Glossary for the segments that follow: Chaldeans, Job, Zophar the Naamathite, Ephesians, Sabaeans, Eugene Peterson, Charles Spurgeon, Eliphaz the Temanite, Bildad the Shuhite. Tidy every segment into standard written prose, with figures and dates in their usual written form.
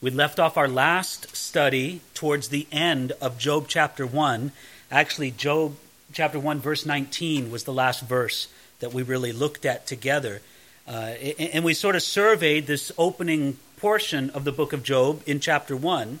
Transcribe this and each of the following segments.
We left off our last study towards the end of Job chapter 1. Actually, Job chapter 1, verse 19 was the last verse that we really looked at together. And we sort of surveyed this opening portion of the book of Job in chapter 1,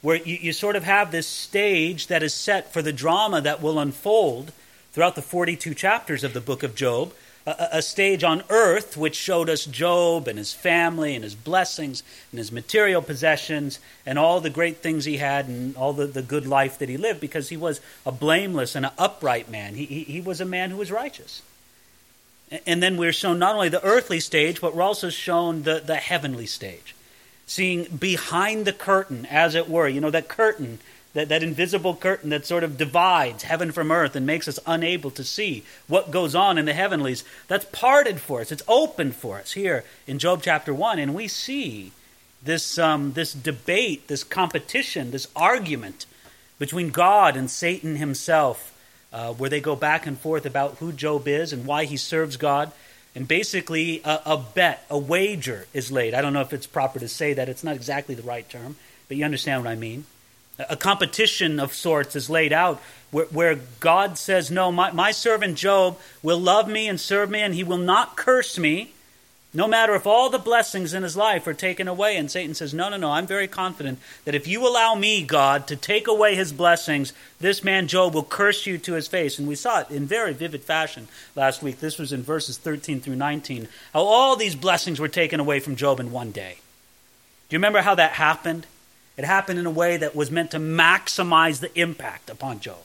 where you sort of have this stage that is set for the drama that will unfold throughout the 42 chapters of the book of Job. A stage on earth which showed us Job and his family and his blessings and his material possessions and all the great things he had and all the good life that he lived, because he was a blameless and an upright man. He was a man who was righteous. And then we're shown not only the earthly stage, but we're also shown the heavenly stage, seeing behind the curtain, as it were. You know, that curtain, that invisible curtain that sort of divides heaven from earth and makes us unable to see what goes on in the heavenlies, that's parted for us. It's open for us here in Job chapter 1. And we see this debate, this competition, this argument between God and Satan himself, where they go back and forth about who Job is and why he serves God. And basically a bet, a wager is laid. I don't know if it's proper to say that. It's not exactly the right term, but you understand what I mean. A competition of sorts is laid out where God says, no, my servant Job will love me and serve me, and he will not curse me, no matter if all the blessings in his life are taken away. And Satan says, no, I'm very confident that if you allow me, God, to take away his blessings, this man Job will curse you to his face. And we saw it in very vivid fashion last week. This was in verses 13 through 19, how all these blessings were taken away from Job in one day. Do you remember how that happened? It happened in a way that was meant to maximize the impact upon Job.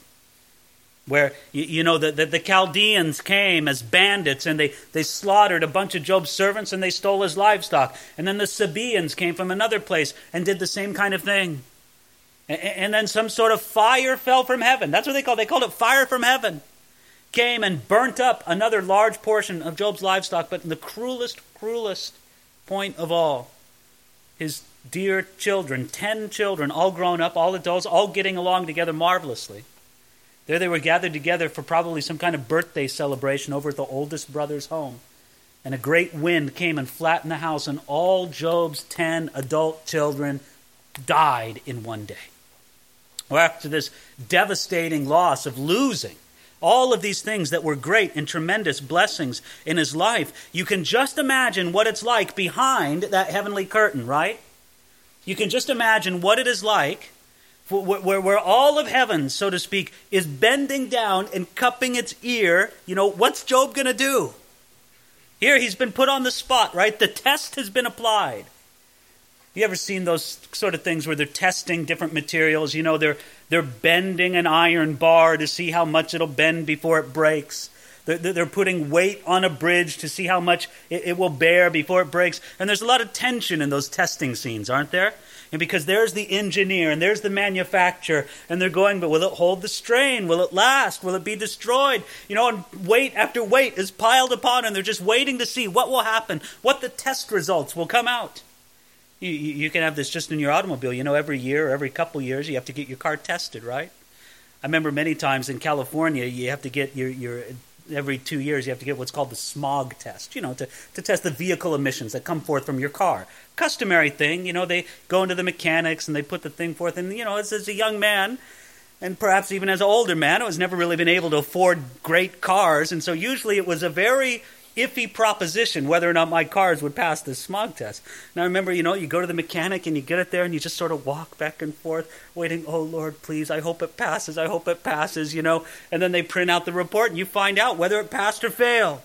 Where, you know, the Chaldeans came as bandits, and they slaughtered a bunch of Job's servants, and they stole his livestock. And then the Sabaeans came from another place and did the same kind of thing. And then some sort of fire fell from heaven. That's what they called it. They called it fire from heaven. Came and burnt up another large portion of Job's livestock. But in the cruelest point of all, his dear children, 10 children, all grown up, all adults, all getting along together marvelously. There they were gathered together for probably some kind of birthday celebration over at the oldest brother's home. And a great wind came and flattened the house, and all Job's 10 adult children died in one day. Well, after this devastating loss of losing all of these things that were great and tremendous blessings in his life, you can just imagine what it's like behind that heavenly curtain, right? You can just imagine what it is like where all of heaven, so to speak, is bending down and cupping its ear. You know, what's Job going to do? Here he's been put on the spot, right? The test has been applied. You ever seen those sort of things where they're testing different materials? You know, they're bending an iron bar to see how much it'll bend before it breaks. They're putting weight on a bridge to see how much it will bear before it breaks. And there's a lot of tension in those testing scenes, aren't there? And because there's the engineer and there's the manufacturer, and they're going, but will it hold the strain? Will it last? Will it be destroyed? You know, and weight after weight is piled upon, and they're just waiting to see what will happen, what the test results will come out. You can have this just in your automobile. You know, every year or every couple years, you have to get your car tested, right? I remember many times in California, you have to get your every 2 years you have to get what's called the smog test, you know, to test the vehicle emissions that come forth from your car. Customary thing, you know, they go into the mechanics and they put the thing forth. And, you know, as a young man, and perhaps even as an older man, I was never really been able to afford great cars. And so usually it was a very iffy proposition whether or not my cars would pass this smog test. And I remember, you know, you go to the mechanic and you get it there and you just sort of walk back and forth waiting, oh Lord, please, I hope it passes, you know. And then they print out the report and you find out whether it passed or failed.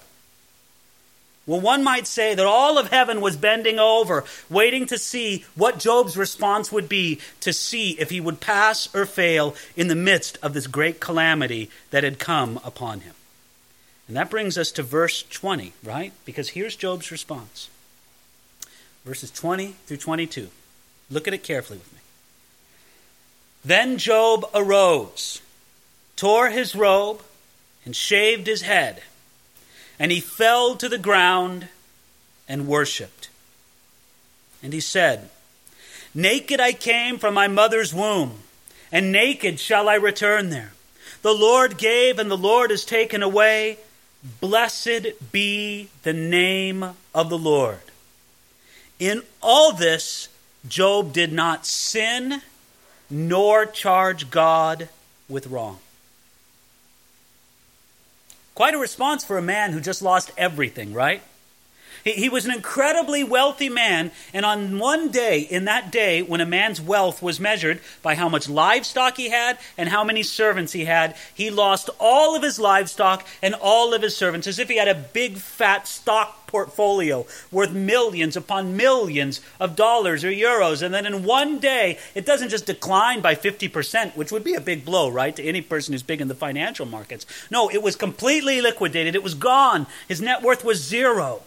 Well, one might say that all of heaven was bending over, waiting to see what Job's response would be, to see if he would pass or fail in the midst of this great calamity that had come upon him. And that brings us to verse 20, right? Because here's Job's response. Verses 20 through 22. Look at it carefully with me. Then Job arose, tore his robe, and shaved his head. And he fell to the ground and worshipped. And he said, naked I came from my mother's womb, and naked shall I return there. The Lord gave, and the Lord has taken away. Blessed be the name of the Lord. In all this, Job did not sin nor charge God with wrong. Quite a response for a man who just lost everything, right? He was an incredibly wealthy man, and on one day, in that day, when a man's wealth was measured by how much livestock he had and how many servants he had, he lost all of his livestock and all of his servants, as if he had a big fat stock portfolio worth millions upon millions of dollars or euros. And then in one day, it doesn't just decline by 50%, which would be a big blow, right, to any person who's big in the financial markets. No, it was completely liquidated. It was gone. His net worth was zero.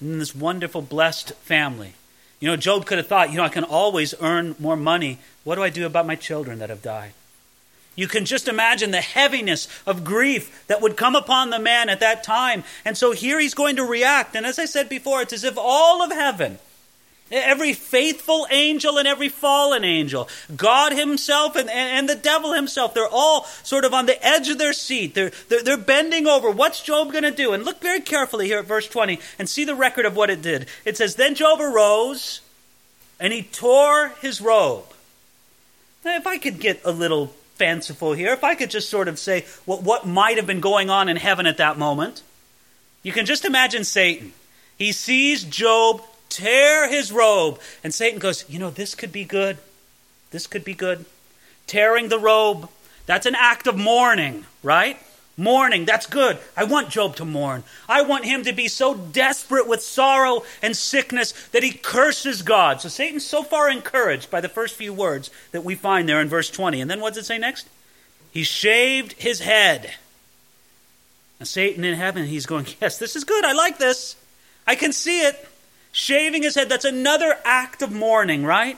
In this wonderful, blessed family. You know, Job could have thought, I can always earn more money. What do I do about my children that have died? You can just imagine the heaviness of grief that would come upon the man at that time. And so here he's going to react. And as I said before, it's as if all of heaven, every faithful angel and every fallen angel, God himself and the devil himself, they're all sort of on the edge of their seat. They're bending over. What's Job going to do? And look very carefully here at verse 20 and see the record of what it did. It says, Then Job arose and he tore his robe. Now, if I could get a little fanciful here, if I could just sort of say what might have been going on in heaven at that moment, you can just imagine Satan. He sees Job tear his robe. And Satan goes, this could be good. This could be good. Tearing the robe, that's an act of mourning, right? Mourning, that's good. I want Job to mourn. I want him to be so desperate with sorrow and sickness that he curses God. So Satan's so far encouraged by the first few words that we find there in verse 20. And then what does it say next? He shaved his head. And Satan in heaven, he's going, yes, this is good. I like this. I can see it. Shaving his head, that's another act of mourning, right?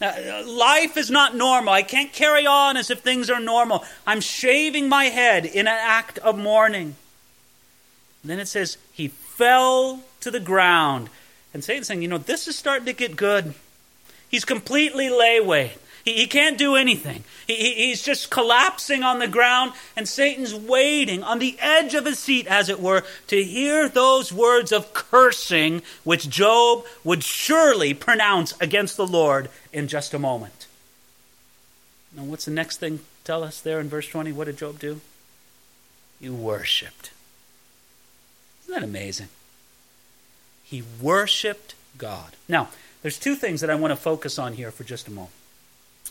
Life is not normal. I can't carry on as if things are normal. I'm shaving my head in an act of mourning. And then it says, he fell to the ground. And Satan's saying, this is starting to get good. He's completely layaway. He can't do anything. He's just collapsing on the ground, and Satan's waiting on the edge of his seat, as it were, to hear those words of cursing which Job would surely pronounce against the Lord in just a moment. Now, what's the next thing tell us there in verse 20? What did Job do? He worshipped. Isn't that amazing? He worshipped God. Now, there's two things that I want to focus on here for just a moment.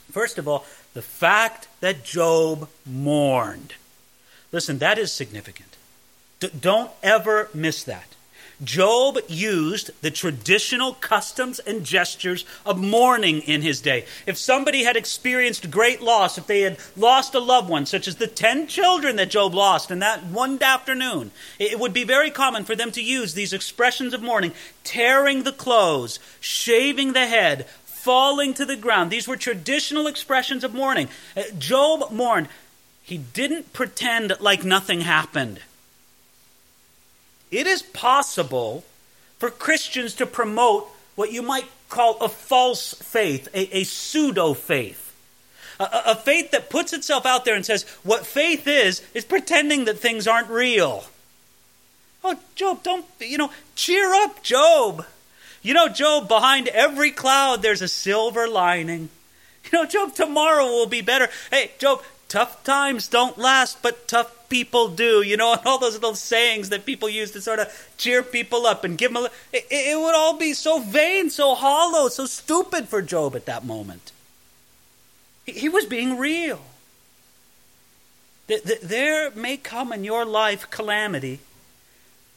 First of all, the fact that Job mourned. Listen, that is significant. Don't ever miss that. Job used the traditional customs and gestures of mourning in his day. If somebody had experienced great loss, if they had lost a loved one, such as the 10 children that Job lost in that one afternoon, it would be very common for them to use these expressions of mourning, tearing the clothes, shaving the head, falling to the ground. These were traditional expressions of mourning. Job mourned. He didn't pretend like nothing happened. It is possible for Christians to promote what you might call a false faith, a pseudo-faith, a faith that puts itself out there and says, what faith is pretending that things aren't real. Oh, Job, don't, cheer up, Job. Job, behind every cloud, there's a silver lining. Job, tomorrow will be better. Hey, Job, tough times don't last, but tough people do. And all those little sayings that people use to sort of cheer people up and give them it would all be so vain, so hollow, so stupid for Job at that moment. He was being real. There may come in your life calamity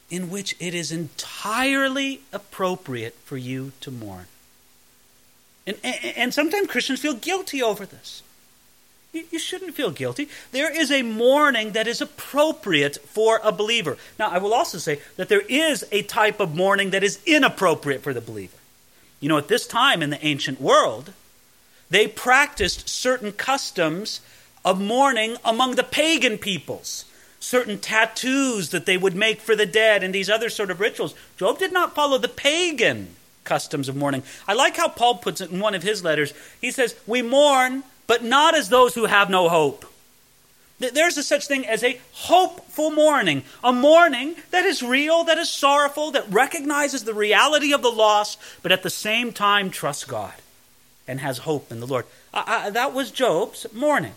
in which it is entirely appropriate for you to mourn. And sometimes Christians feel guilty over this. You shouldn't feel guilty. There is a mourning that is appropriate for a believer. Now, I will also say that there is a type of mourning that is inappropriate for the believer. At this time in the ancient world, they practiced certain customs of mourning among the pagan peoples. Certain tattoos that they would make for the dead and these other sort of rituals. Job did not follow the pagan customs of mourning. I like how Paul puts it in one of his letters. He says, we mourn, but not as those who have no hope. There's a such thing as a hopeful mourning, a mourning that is real, that is sorrowful, that recognizes the reality of the loss, but at the same time trusts God and has hope in the Lord. That was Job's mourning.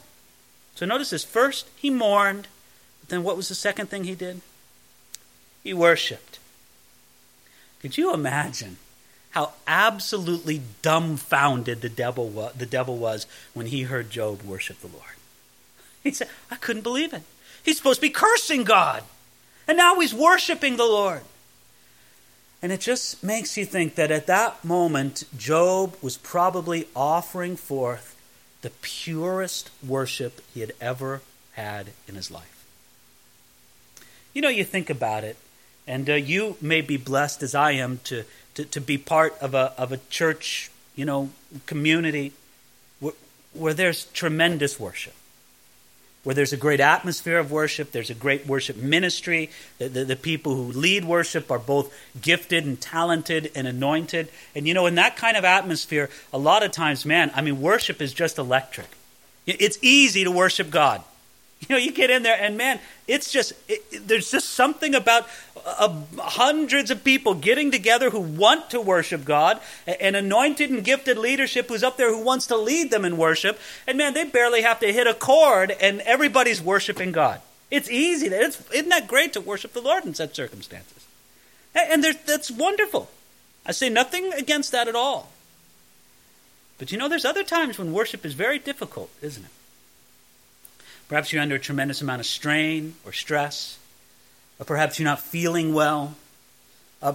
So notice this. First, he mourned, but then what was the second thing he did? He worshipped. Could you imagine how absolutely dumbfounded the devil was when he heard Job worship the Lord? He said, I couldn't believe it. He's supposed to be cursing God, and now he's worshiping the Lord. And it just makes you think that at that moment, Job was probably offering forth the purest worship he had ever had in his life. You know, you think about it, and you may be blessed as I am to be part of a church, you know, community where there's tremendous worship, where there's a great atmosphere of worship, there's a great worship ministry. The people who lead worship are both gifted and talented and anointed. And you know, in that kind of atmosphere, a lot of times, worship is just electric. It's easy to worship God. You know, you get in there and there's just something about hundreds of people getting together who want to worship God, and anointed and gifted leadership who's up there who wants to lead them in worship. And they barely have to hit a chord and everybody's worshiping God. It's easy. Isn't that great to worship the Lord in such circumstances? And that's wonderful. I say nothing against that at all. But you know, there's other times when worship is very difficult, isn't it? Perhaps you're under a tremendous amount of strain or stress, or perhaps you're not feeling well.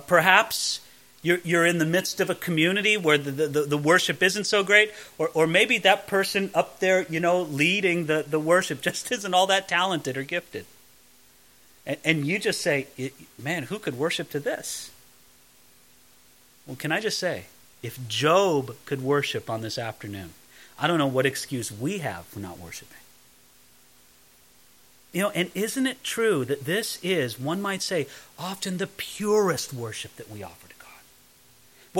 Perhaps you're in the midst of a community where the worship isn't so great, or maybe that person up there, leading the worship just isn't all that talented or gifted. And you just say, man, who could worship to this? Well, can I just say, if Job could worship on this afternoon, I don't know what excuse we have for not worshiping. And isn't it true that this is, one might say, often the purest worship that we offer to God?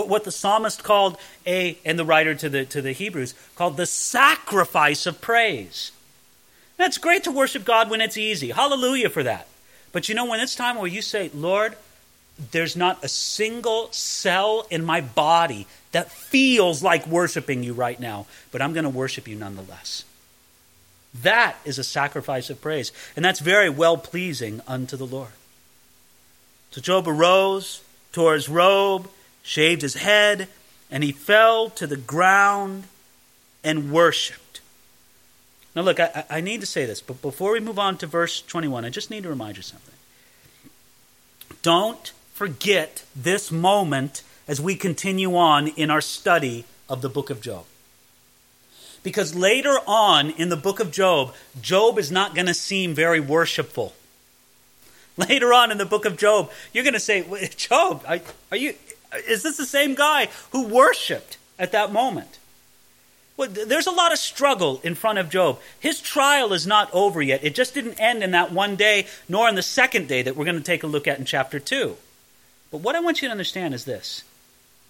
What the psalmist called, and the writer to the Hebrews, called the sacrifice of praise. And it's great to worship God when it's easy. Hallelujah for that. But when it's time where you say, Lord, there's not a single cell in my body that feels like worshiping you right now, but I'm going to worship you nonetheless. That is a sacrifice of praise, and that's very well-pleasing unto the Lord. So Job arose, tore his robe, shaved his head, and he fell to the ground and worshipped. Now look, I need to say this, but before we move on to verse 21, I just need to remind you something. Don't forget this moment as we continue on in our study of the book of Job. Because later on in the book of Job, Job is not going to seem very worshipful. Later on in the book of Job, you're going to say, Job, is this the same guy who worshipped at that moment? Well, there's a lot of struggle in front of Job. His trial is not over yet. It just didn't end in that one day, nor in the second day that we're going to take a look at in chapter 2. But what I want you to understand is this.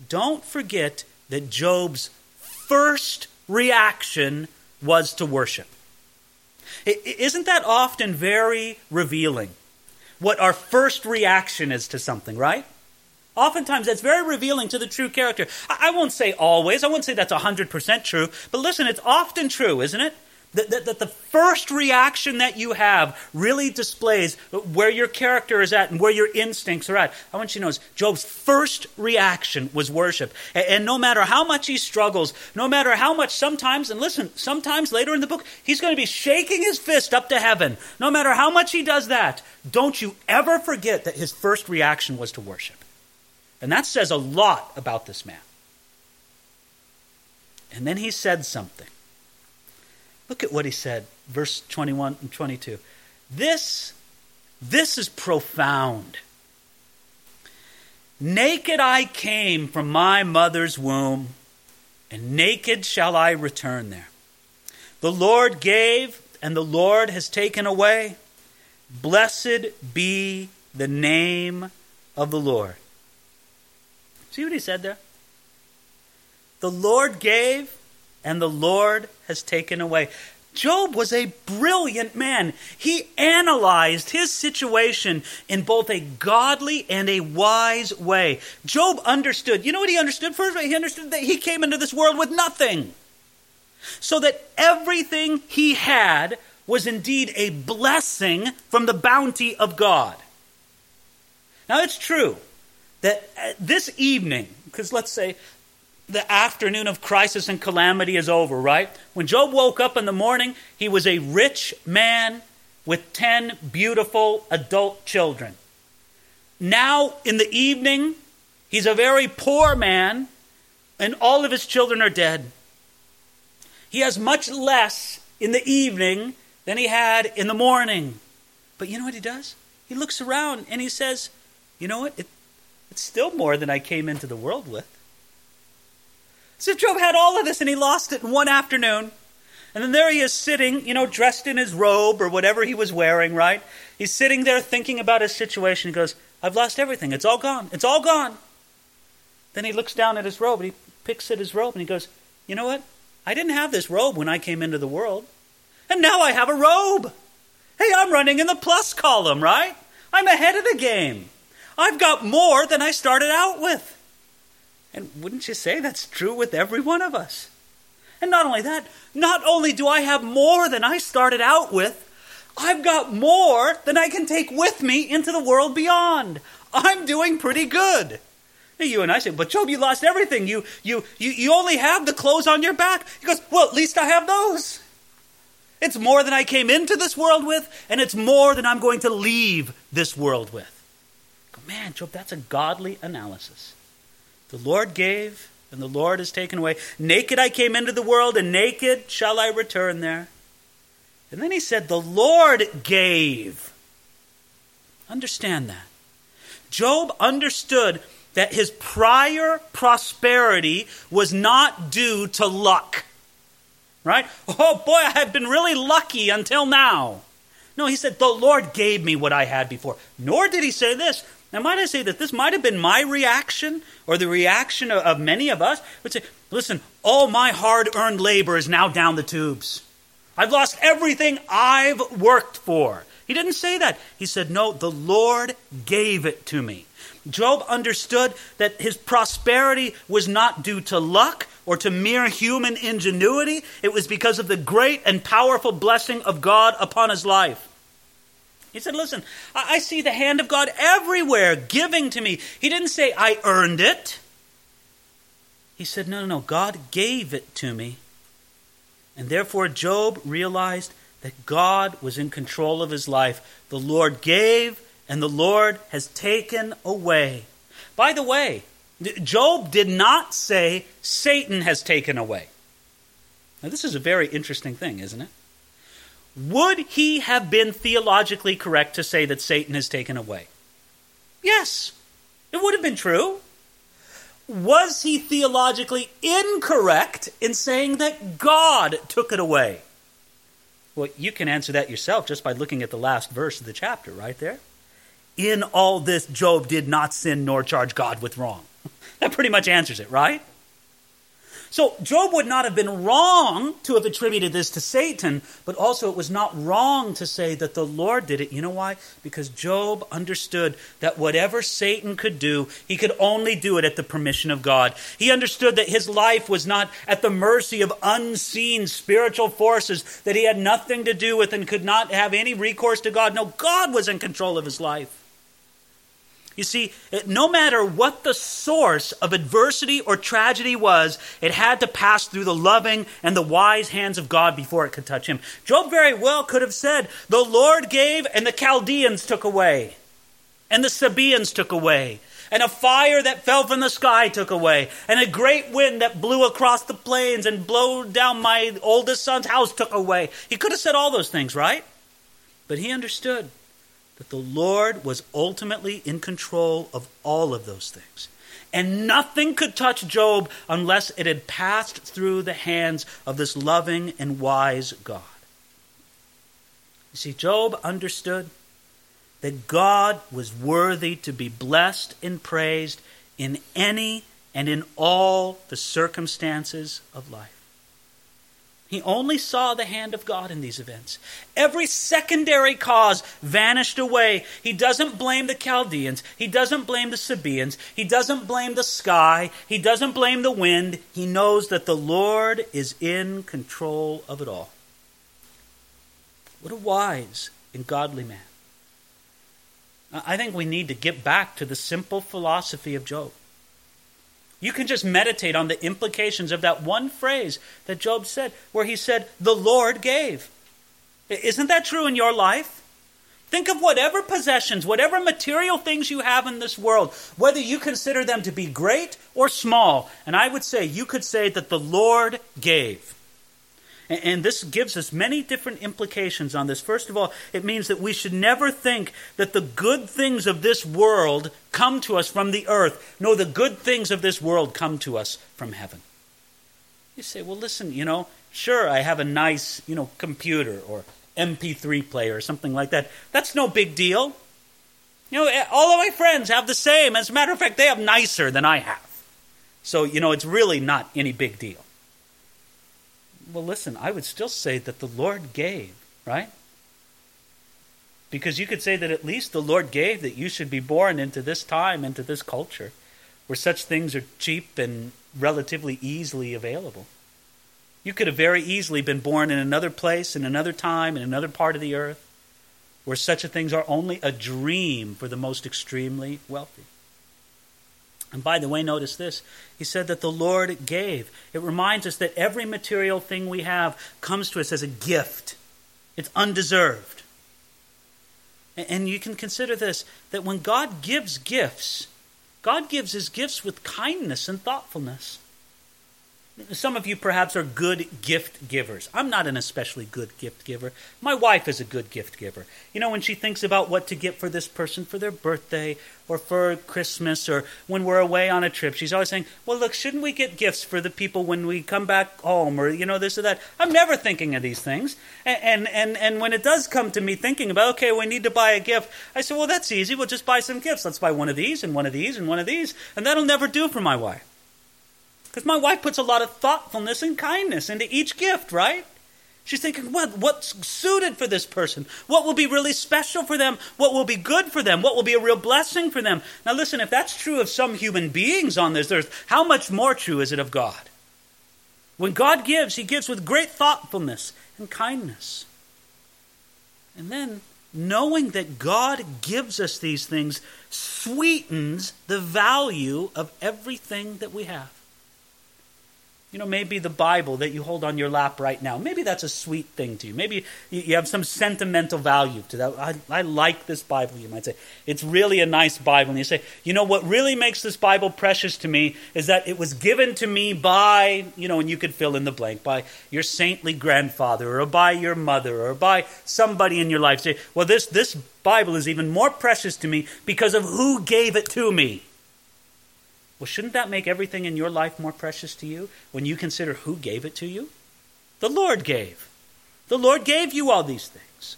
Don't forget that Job's first reaction was to worship. Isn't that often very revealing? What our first reaction is to something, right? Oftentimes that's very revealing to the true character. I won't say always, I won't say that's 100% true, but listen, it's often true, isn't it? That the first reaction that you have really displays where your character is at and where your instincts are at. I want you to notice, Job's first reaction was worship. And no matter how much he struggles, no matter how much sometimes, and listen, sometimes later in the book, he's going to be shaking his fist up to heaven. No matter how much he does that, don't you ever forget that his first reaction was to worship. And that says a lot about this man. And then he said something. Look at what he said, verse 21 and 22. This is profound. Naked I came from my mother's womb, and naked shall I return there. The Lord gave, and the Lord has taken away. Blessed be the name of the Lord. See what he said there? The Lord gave, and the Lord has taken away. Job was a brilliant man. He analyzed his situation in both a godly and a wise way. Job understood. You know what he understood first? He understood that he came into this world with nothing, so that everything he had was indeed a blessing from the bounty of God. Now, it's true that this evening, because let's say the afternoon of crisis and calamity is over, right? When Job woke up in the morning, he was a rich man with 10 beautiful adult children. Now, in the evening, he's a very poor man, and all of his children are dead. He has much less in the evening than he had in the morning. But you know what he does? He looks around and he says, you know what? It's still more than I came into the world with. So if Job had all of this and he lost it in one afternoon, and then there he is sitting, you know, dressed in his robe or whatever he was wearing, right? He's sitting there thinking about his situation. He goes, I've lost everything. It's all gone. It's all gone. Then he looks down at his robe and he picks at his robe and he goes, you know what? I didn't have this robe when I came into the world. And now I have a robe. Hey, I'm running in the plus column, right? I'm ahead of the game. I've got more than I started out with. And wouldn't you say that's true with every one of us? And not only that, not only do I have more than I started out with, I've got more than I can take with me into the world beyond. I'm doing pretty good. Now you and I say, but Job, you lost everything. You only have the clothes on your back. He goes, well, at least I have those. It's more than I came into this world with, and it's more than I'm going to leave this world with. I go, man, Job, that's a godly analysis. The Lord gave, and the Lord has taken away. Naked I came into the world, and naked shall I return there. And then he said, the Lord gave. Understand that. Job understood that his prior prosperity was not due to luck. Right? Oh boy, I have been really lucky until now. No, he said, the Lord gave me what I had before. Nor did he say this. Now, might I say that this might have been my reaction or the reaction of many of us would say, listen, all my hard-earned labor is now down the tubes. I've lost everything I've worked for. He didn't say that. He said, no, the Lord gave it to me. Job understood that his prosperity was not due to luck or to mere human ingenuity. It was because of the great and powerful blessing of God upon his life. He said, listen, I see the hand of God everywhere giving to me. He didn't say, I earned it. He said, no, God gave it to me. And therefore, Job realized that God was in control of his life. The Lord gave, and the Lord has taken away. By the way, Job did not say, Satan has taken away. Now, this is a very interesting thing, isn't it? Would he have been theologically correct to say that Satan is taken away? Yes, it would have been true. Was he theologically incorrect in saying that God took it away? Well, you can answer that yourself just by looking at the last verse of the chapter right there. In all this, Job did not sin nor charge God with wrong. That pretty much answers it, right? So Job would not have been wrong to have attributed this to Satan, but also it was not wrong to say that the Lord did it. You know why? Because Job understood that whatever Satan could do, he could only do it at the permission of God. He understood that his life was not at the mercy of unseen spiritual forces that he had nothing to do with and could not have any recourse to God. No, God was in control of his life. You see, no matter what the source of adversity or tragedy was, it had to pass through the loving and the wise hands of God before it could touch him. Job very well could have said, the Lord gave and the Chaldeans took away, and the Sabaeans took away, and a fire that fell from the sky took away, and a great wind that blew across the plains and blew down my oldest son's house took away. He could have said all those things, right? But he understood that the Lord was ultimately in control of all of those things. And nothing could touch Job unless it had passed through the hands of this loving and wise God. You see, Job understood that God was worthy to be blessed and praised in any and in all the circumstances of life. He only saw the hand of God in these events. Every secondary cause vanished away. He doesn't blame the Chaldeans. He doesn't blame the Sabaeans. He doesn't blame the sky. He doesn't blame the wind. He knows that the Lord is in control of it all. What a wise and godly man. I think we need to get back to the simple philosophy of Job. You can just meditate on the implications of that one phrase that Job said, where he said, "The Lord gave." Isn't that true in your life? Think of whatever possessions, whatever material things you have in this world, whether you consider them to be great or small. And I would say, you could say that the Lord gave. And this gives us many different implications on this. First of all, it means that we should never think that the good things of this world come to us from the earth. No, the good things of this world come to us from heaven. You say, well, listen, sure, I have a nice, computer or MP3 player or something like that. That's no big deal. All of my friends have the same. As a matter of fact, they have nicer than I have. So, it's really not any big deal. Well, listen, I would still say that the Lord gave, right? Because you could say that at least the Lord gave that you should be born into this time, into this culture, where such things are cheap and relatively easily available. You could have very easily been born in another place, in another time, in another part of the earth, where such things are only a dream for the most extremely wealthy. And by the way, notice this. He said that the Lord gave. It reminds us that every material thing we have comes to us as a gift. It's undeserved. And you can consider this, that when God gives gifts, God gives his gifts with kindness and thoughtfulness. Some of you perhaps are good gift givers. I'm not an especially good gift giver. My wife is a good gift giver. When she thinks about what to get for this person for their birthday or for Christmas or when we're away on a trip, she's always saying, well, look, shouldn't we get gifts for the people when we come back home or, this or that? I'm never thinking of these things. And when it does come to me thinking about, okay, we need to buy a gift, I say, well, that's easy. We'll just buy some gifts. Let's buy one of these and one of these and one of these. And that'll never do for my wife. Because my wife puts a lot of thoughtfulness and kindness into each gift, right? She's thinking, well, what's suited for this person? What will be really special for them? What will be good for them? What will be a real blessing for them? Now listen, if that's true of some human beings on this earth, how much more true is it of God? When God gives, he gives with great thoughtfulness and kindness. And then, knowing that God gives us these things sweetens the value of everything that we have. Maybe the Bible that you hold on your lap right now, maybe that's a sweet thing to you. Maybe you have some sentimental value to that. I like this Bible, you might say. It's really a nice Bible. And you say, what really makes this Bible precious to me is that it was given to me by, and you could fill in the blank, by your saintly grandfather or by your mother or by somebody in your life. Say, well, this Bible is even more precious to me because of who gave it to me. Well, shouldn't that make everything in your life more precious to you when you consider who gave it to you? The Lord gave. The Lord gave you all these things.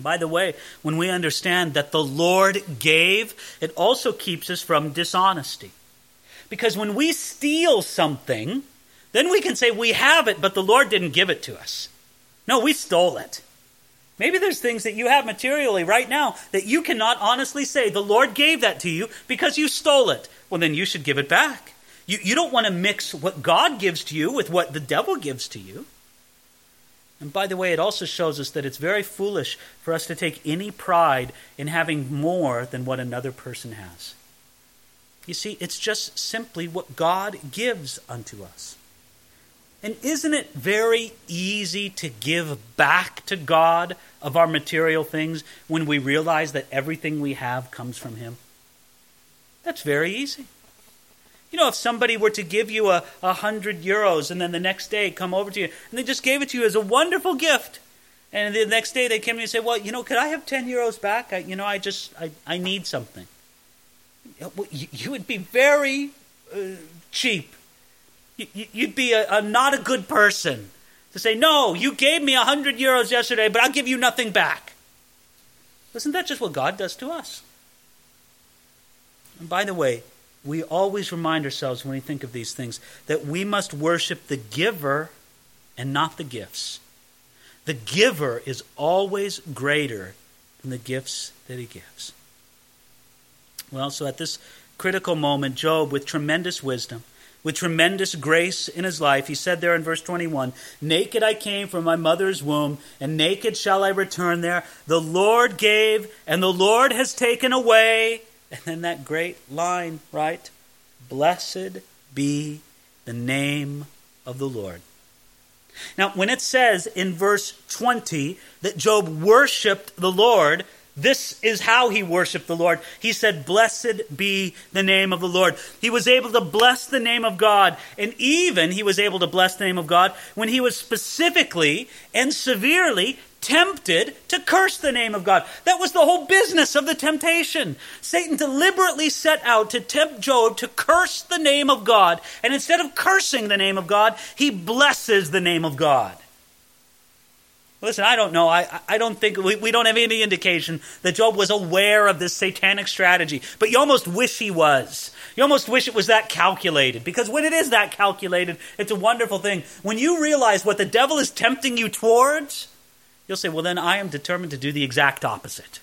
By the way, when we understand that the Lord gave, it also keeps us from dishonesty. Because when we steal something, then we can say we have it, but the Lord didn't give it to us. No, we stole it. Maybe there's things that you have materially right now that you cannot honestly say the Lord gave that to you because you stole it. Well, then you should give it back. You don't want to mix what God gives to you with what the devil gives to you. And by the way, it also shows us that it's very foolish for us to take any pride in having more than what another person has. You see, it's just simply what God gives unto us. And isn't it very easy to give back to God of our material things when we realize that everything we have comes from him? That's very easy. If somebody were to give you 100 euros and then the next day come over to you and they just gave it to you as a wonderful gift, and the next day they came to you and say, well, could I have 10 euros back? I need something. You would be very cheap. You'd be a not a good person to say, no, you gave me 100 euros yesterday, but I'll give you nothing back. Isn't that just what God does to us? And by the way, we always remind ourselves when we think of these things that we must worship the giver and not the gifts. The giver is always greater than the gifts that he gives. Well, so at this critical moment, Job, with tremendous wisdom, with tremendous grace in his life, he said there in verse 21, "Naked I came from my mother's womb, and naked shall I return there. The Lord gave, and the Lord has taken away." And then that great line, right? "Blessed be the name of the Lord." Now, when it says in verse 20 that Job worshipped the Lord, this is how he worshipped the Lord. He said, "Blessed be the name of the Lord." He was able to bless the name of God. And even he was able to bless the name of God when he was specifically and severely tempted to curse the name of God. That was the whole business of the temptation. Satan deliberately set out to tempt Job to curse the name of God. And instead of cursing the name of God, he blesses the name of God. Listen, I don't know. I don't think, we don't have any indication that Job was aware of this satanic strategy. But you almost wish he was. You almost wish it was that calculated. Because when it is that calculated, it's a wonderful thing. When you realize what the devil is tempting you towards, you'll say, well, then I am determined to do the exact opposite.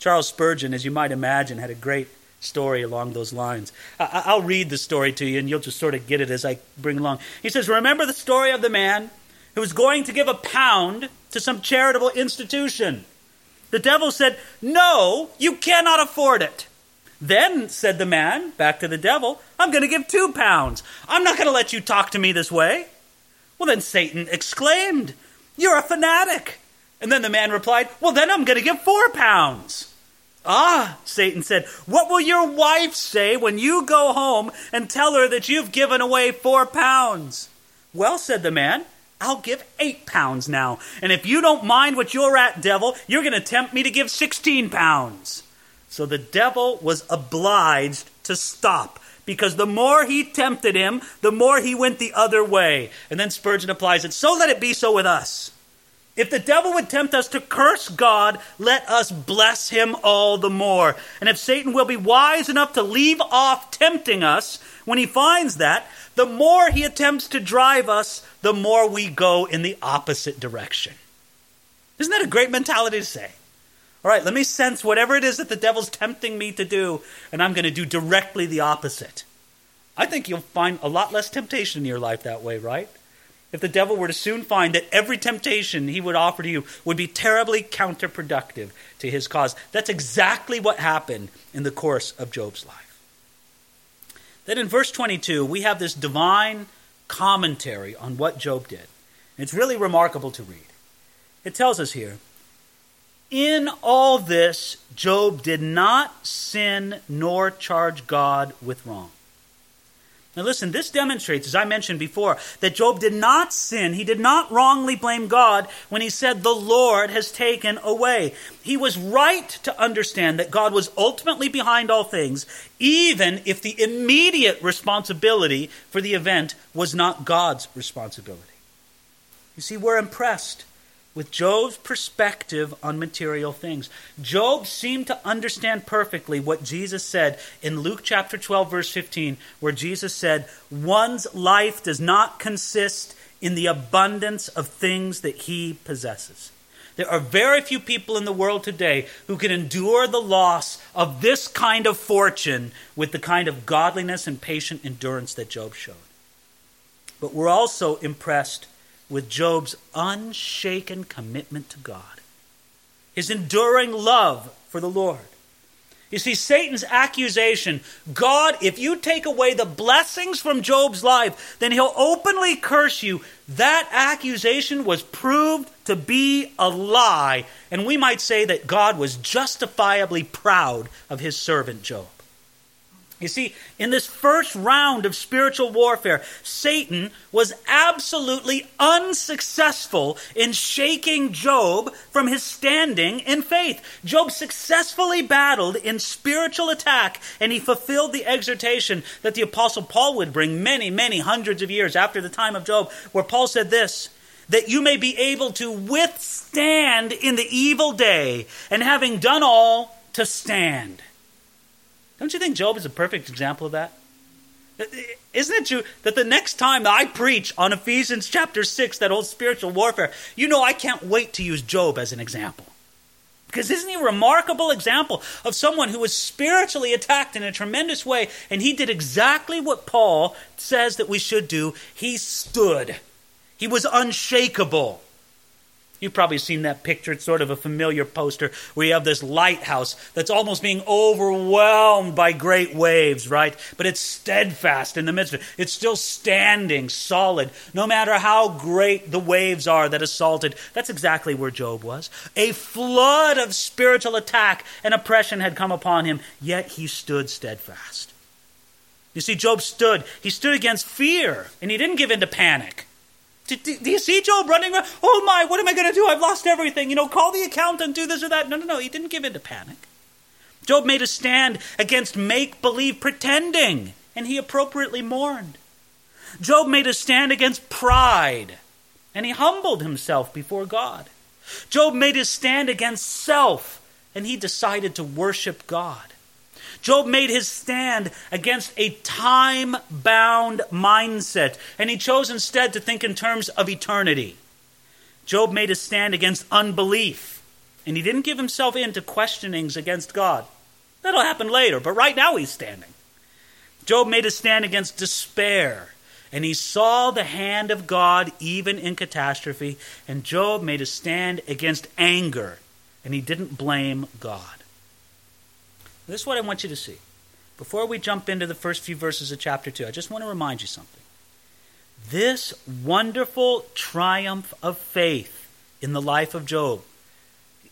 Charles Spurgeon, as you might imagine, had a great story along those lines. I'll read the story to you, and you'll just sort of get it as I bring along. He says, "Remember the story of the man who was going to give £1 to some charitable institution. The devil said, 'No, you cannot afford it.' Then said the man, back to the devil, 'I'm going to give £2. I'm not going to let you talk to me this way.' Well, then Satan exclaimed, 'You're a fanatic.' And then the man replied, 'Well, then I'm going to give £4. "Ah,' Satan said, 'what will your wife say when you go home and tell her that you've given away £4? "Well,' said the man, 'I'll give £8 now. And if you don't mind what you're at, devil, you're going to tempt me to give £16. So the devil was obliged to stop, because the more he tempted him, the more he went the other way. And then Spurgeon applies it, "So let it be so with us. If the devil would tempt us to curse God, let us bless him all the more. And if Satan will be wise enough to leave off tempting us when he finds that, the more he attempts to drive us, the more we go in the opposite direction." Isn't that a great mentality to say? All right, let me sense whatever it is that the devil's tempting me to do, and I'm going to do directly the opposite. I think you'll find a lot less temptation in your life that way, right? If the devil were to soon find that every temptation he would offer to you would be terribly counterproductive to his cause. That's exactly what happened in the course of Job's life. Then in verse 22, we have this divine commentary on what Job did. And it's really remarkable to read. It tells us here, "In all this, Job did not sin nor charge God with wrong." Now listen, this demonstrates, as I mentioned before, that Job did not sin. He did not wrongly blame God when he said, "The Lord has taken away." He was right to understand that God was ultimately behind all things, even if the immediate responsibility for the event was not God's responsibility. You see, we're impressed with Job's perspective on material things. Job seemed to understand perfectly what Jesus said in Luke chapter 12, verse 15, where Jesus said, "One's life does not consist in the abundance of things that he possesses." There are very few people in the world today who can endure the loss of this kind of fortune with the kind of godliness and patient endurance that Job showed. But we're also impressed with Job's unshaken commitment to God, his enduring love for the Lord. You see, Satan's accusation, "God, if you take away the blessings from Job's life, then he'll openly curse you," that accusation was proved to be a lie. And we might say that God was justifiably proud of his servant Job. You see, in this first round of spiritual warfare, Satan was absolutely unsuccessful in shaking Job from his standing in faith. Job successfully battled in spiritual attack, and he fulfilled the exhortation that the Apostle Paul would bring many, many hundreds of years after the time of Job, where Paul said this, "That you may be able to withstand in the evil day, and having done all, to stand." Don't you think Job is a perfect example of that? Isn't it true that the next time I preach on Ephesians chapter 6, that old spiritual warfare, you know I can't wait to use Job as an example. Because isn't he a remarkable example of someone who was spiritually attacked in a tremendous way, and he did exactly what Paul says that we should do. He stood. He was unshakable. You've probably seen that picture. It's sort of a familiar poster where you have this lighthouse that's almost being overwhelmed by great waves, right? But it's steadfast in the midst of it. It's still standing solid, no matter how great the waves are that assaulted. That's exactly where Job was. A flood of spiritual attack and oppression had come upon him, yet he stood steadfast. You see, Job stood. He stood against fear, and he didn't give in to panic. Do you see Job running around? Oh my, what am I going to do? I've lost everything. You know, call the accountant, do this or that. No. He didn't give in to panic. Job made a stand against make-believe pretending, and he appropriately mourned. Job made a stand against pride, and he humbled himself before God. Job made his stand against self, and he decided to worship God. Job made his stand against a time-bound mindset, and he chose instead to think in terms of eternity. Job made his stand against unbelief, and he didn't give himself in to questionings against God. That'll happen later, but right now he's standing. Job made his stand against despair, and he saw the hand of God even in catastrophe, and Job made his stand against anger, and he didn't blame God. This is what I want you to see. Before we jump into the first few verses of chapter 2, I just want to remind you something. This wonderful triumph of faith in the life of Job.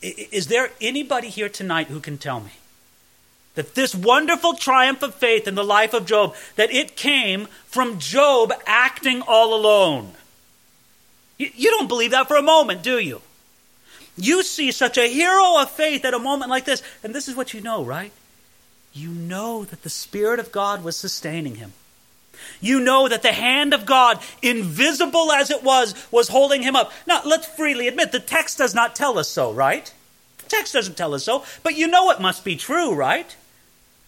Is there anybody here tonight who can tell me that this wonderful triumph of faith in the life of Job, that it came from Job acting all alone? You don't believe that for a moment, do you? You see such a hero of faith at a moment like this, and this is what you know, right? You know that the Spirit of God was sustaining him. You know that the hand of God, invisible as it was holding him up. Now, let's freely admit, the text does not tell us so, right? The text doesn't tell us so, but you know it must be true, right?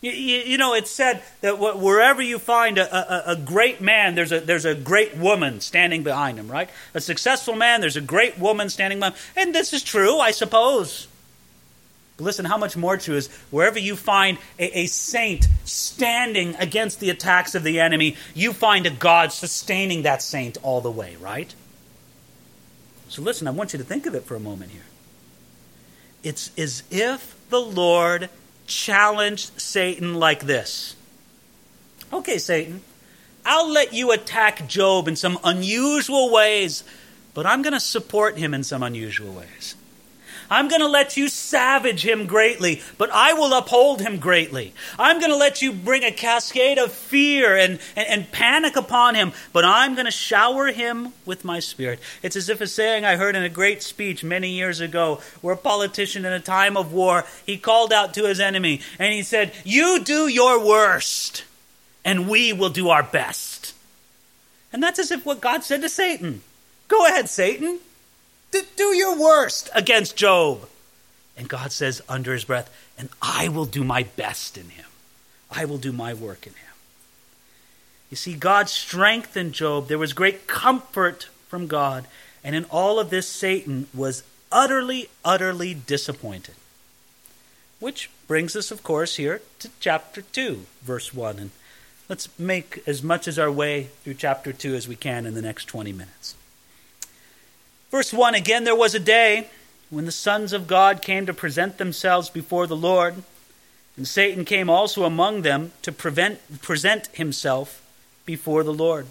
You know, it's said that wherever you find a great man, there's a great woman standing behind him, right? A successful man, there's a great woman standing by him. And this is true, I suppose. But listen, how much more true is wherever you find a saint standing against the attacks of the enemy, you find a God sustaining that saint all the way, right? So listen, I want you to think of it for a moment here. It's as if the Lord challenged Satan like this. Okay, Satan, I'll let you attack Job in some unusual ways, but I'm going to support him in some unusual ways. I'm going to let you savage him greatly, but I will uphold him greatly. I'm going to let you bring a cascade of fear and panic upon him, but I'm going to shower him with my Spirit. It's as if a saying I heard in a great speech many years ago, where a politician in a time of war, he called out to his enemy and he said, "You do your worst and we will do our best." And that's as if what God said to Satan. Go ahead, Satan. Do your worst against Job. And God says under his breath, and I will do my best in him. I will do my work in him. You see, God strengthened Job. There was great comfort from God. And in all of this, Satan was utterly, utterly disappointed. Which brings us, of course, here to chapter 2, verse 1. And let's make as much as our way through chapter 2 as we can in the next 20 minutes. Verse 1, again, there was a day when the sons of God came to present themselves before the Lord, and Satan came also among them to present himself before the Lord.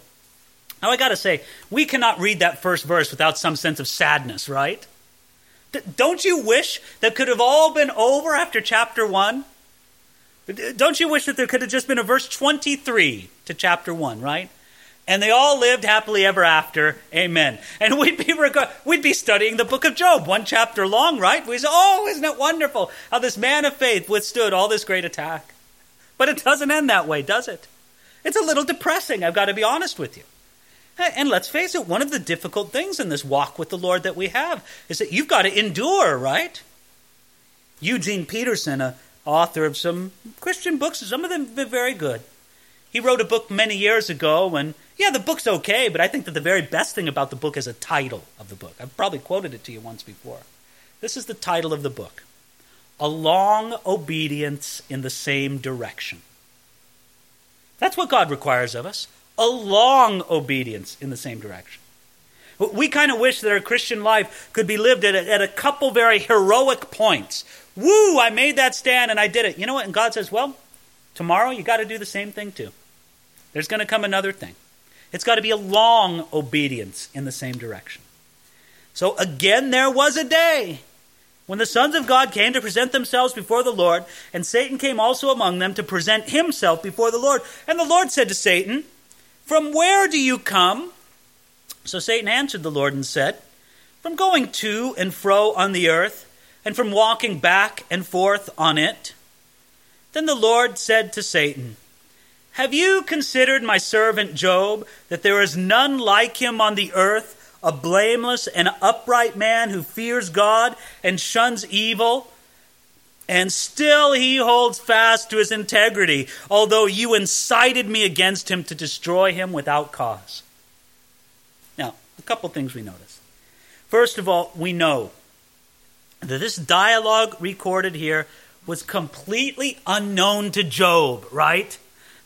Now, I got to say, we cannot read that first verse without some sense of sadness, right? Don't you wish that could have all been over after chapter 1? Don't you wish that there could have just been a verse 23 to chapter 1, right? And they all lived happily ever after. Amen. And we'd be studying the book of Job, one chapter long, right? We say, oh, isn't it wonderful how this man of faith withstood all this great attack? But it doesn't end that way, does it? It's a little depressing, I've got to be honest with you. And let's face it, one of the difficult things in this walk with the Lord that we have is that you've got to endure, right? Eugene Peterson, author of some Christian books, some of them have been very good. He wrote a book many years ago, and yeah, the book's okay, but I think that the very best thing about the book is the title of the book. I've probably quoted it to you once before. This is the title of the book: A Long Obedience in the Same Direction. That's what God requires of us, a long obedience in the same direction. We kind of wish that our Christian life could be lived at a couple very heroic points. Woo, I made that stand and I did it. You know what? And God says, well, tomorrow you got to do the same thing too. There's going to come another thing. It's got to be a long obedience in the same direction. So again, there was a day when the sons of God came to present themselves before the Lord, and Satan came also among them to present himself before the Lord. And the Lord said to Satan, "From where do you come?" So Satan answered the Lord and said, "From going to and fro on the earth, and from walking back and forth on it." Then the Lord said to Satan, "Have you considered my servant Job, that there is none like him on the earth, a blameless and upright man who fears God and shuns evil? And still he holds fast to his integrity, although you incited me against him to destroy him without cause." Now, a couple things we notice. First of all, we know that this dialogue recorded here was completely unknown to Job, right?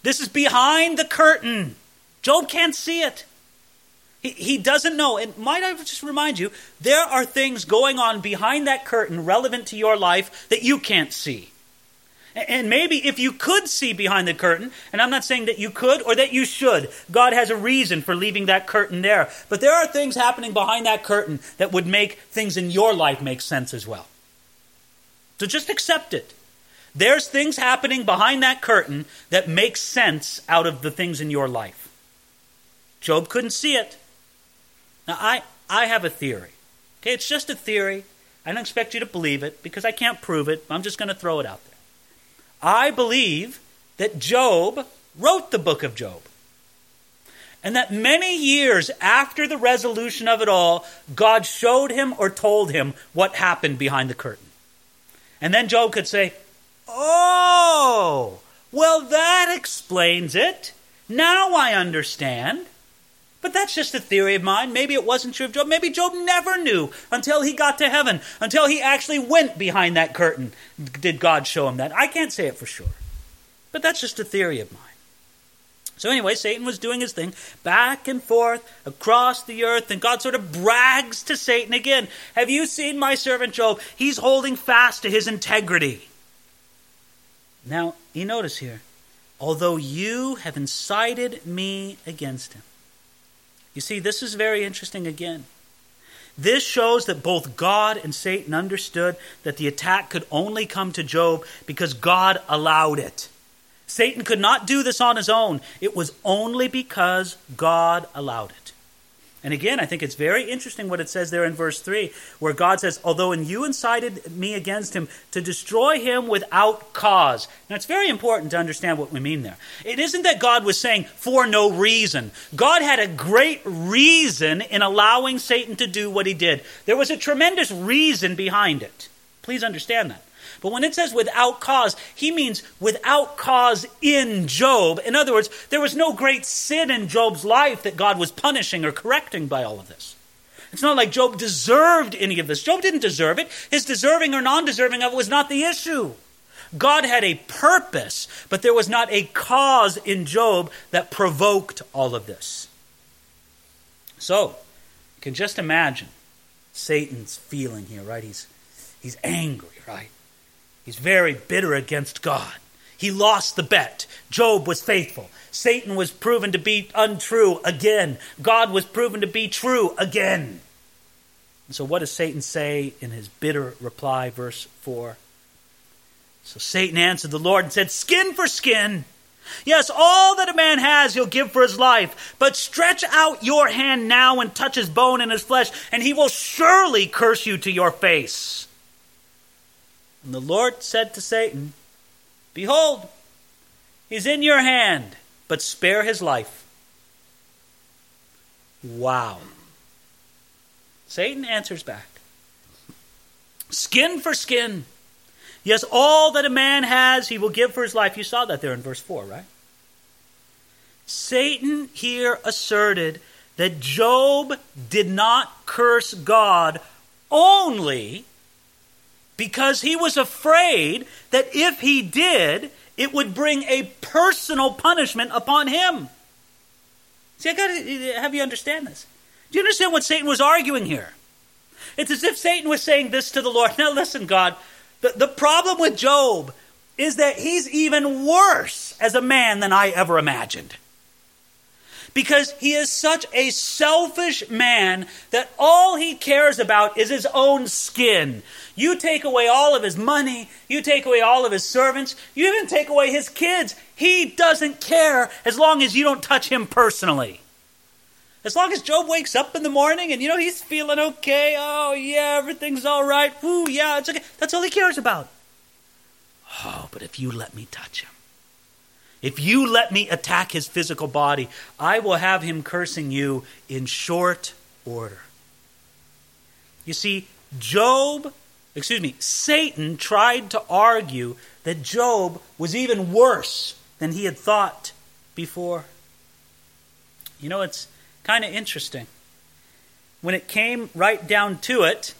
This is behind the curtain. Job can't see it. He doesn't know. And might I just remind you, there are things going on behind that curtain relevant to your life that you can't see. And maybe if you could see behind the curtain, and I'm not saying that you could or that you should. God has a reason for leaving that curtain there. But there are things happening behind that curtain that would make things in your life make sense as well. So just accept it. There's things happening behind that curtain that make sense out of the things in your life. Job couldn't see it. Now, I have a theory. Okay, it's just a theory. I don't expect you to believe it because I can't prove it. I'm just going to throw it out there. I believe that Job wrote the book of Job, and that many years after the resolution of it all, God showed him or told him what happened behind the curtain. And then Job could say, "Oh, well, that explains it. Now I understand." But that's just a theory of mine. Maybe it wasn't true of Job. Maybe Job never knew until he got to heaven, until he actually went behind that curtain. Did God show him that? I can't say it for sure. But that's just a theory of mine. So anyway, Satan was doing his thing back and forth across the earth, and God sort of brags to Satan again. "Have you seen my servant Job? He's holding fast to his integrity." Now, you notice here, "although you have incited me against him." You see, this is very interesting again. This shows that both God and Satan understood that the attack could only come to Job because God allowed it. Satan could not do this on his own. It was only because God allowed it. And again, I think it's very interesting what it says there in verse 3, where God says, "although you incited me against him to destroy him without cause." Now, it's very important to understand what we mean there. It isn't that God was saying, for no reason. God had a great reason in allowing Satan to do what he did. There was a tremendous reason behind it. Please understand that. But when it says without cause, he means without cause in Job. In other words, there was no great sin in Job's life that God was punishing or correcting by all of this. It's not like Job deserved any of this. Job didn't deserve it. His deserving or non-deserving of it was not the issue. God had a purpose, but there was not a cause in Job that provoked all of this. So, you can just imagine Satan's feeling here, right? He's angry, right? He's very bitter against God. He lost the bet. Job was faithful. Satan was proven to be untrue again. God was proven to be true again. And so what does Satan say in his bitter reply, verse 4? "So Satan answered the Lord and said, 'Skin for skin. Yes, all that a man has he'll give for his life. But stretch out your hand now and touch his bone and his flesh, and he will surely curse you to your face.' And the Lord said to Satan, 'Behold, he's in your hand, but spare his life.'" Wow. Satan answers back. "Skin for skin. Yes, all that a man has, he will give for his life." You saw that there in verse 4, right? Satan here asserted that Job did not curse God only because he was afraid that if he did, it would bring a personal punishment upon him. See, I got to have you understand this. Do you understand what Satan was arguing here? It's as if Satan was saying this to the Lord. Now listen, God, the problem with Job is that he's even worse as a man than I ever imagined. Because he is such a selfish man that all he cares about is his own skin. You take away all of his money. You take away all of his servants. You even take away his kids. He doesn't care as long as you don't touch him personally. As long as Job wakes up in the morning and, he's feeling okay. Oh, yeah, everything's all right. Ooh, yeah, it's okay. That's all he cares about. Oh, but if you let me touch him, if you let me attack his physical body, I will have him cursing you in short order. You see, Satan tried to argue that Job was even worse than he had thought before. It's kind of interesting. When it came right down to it,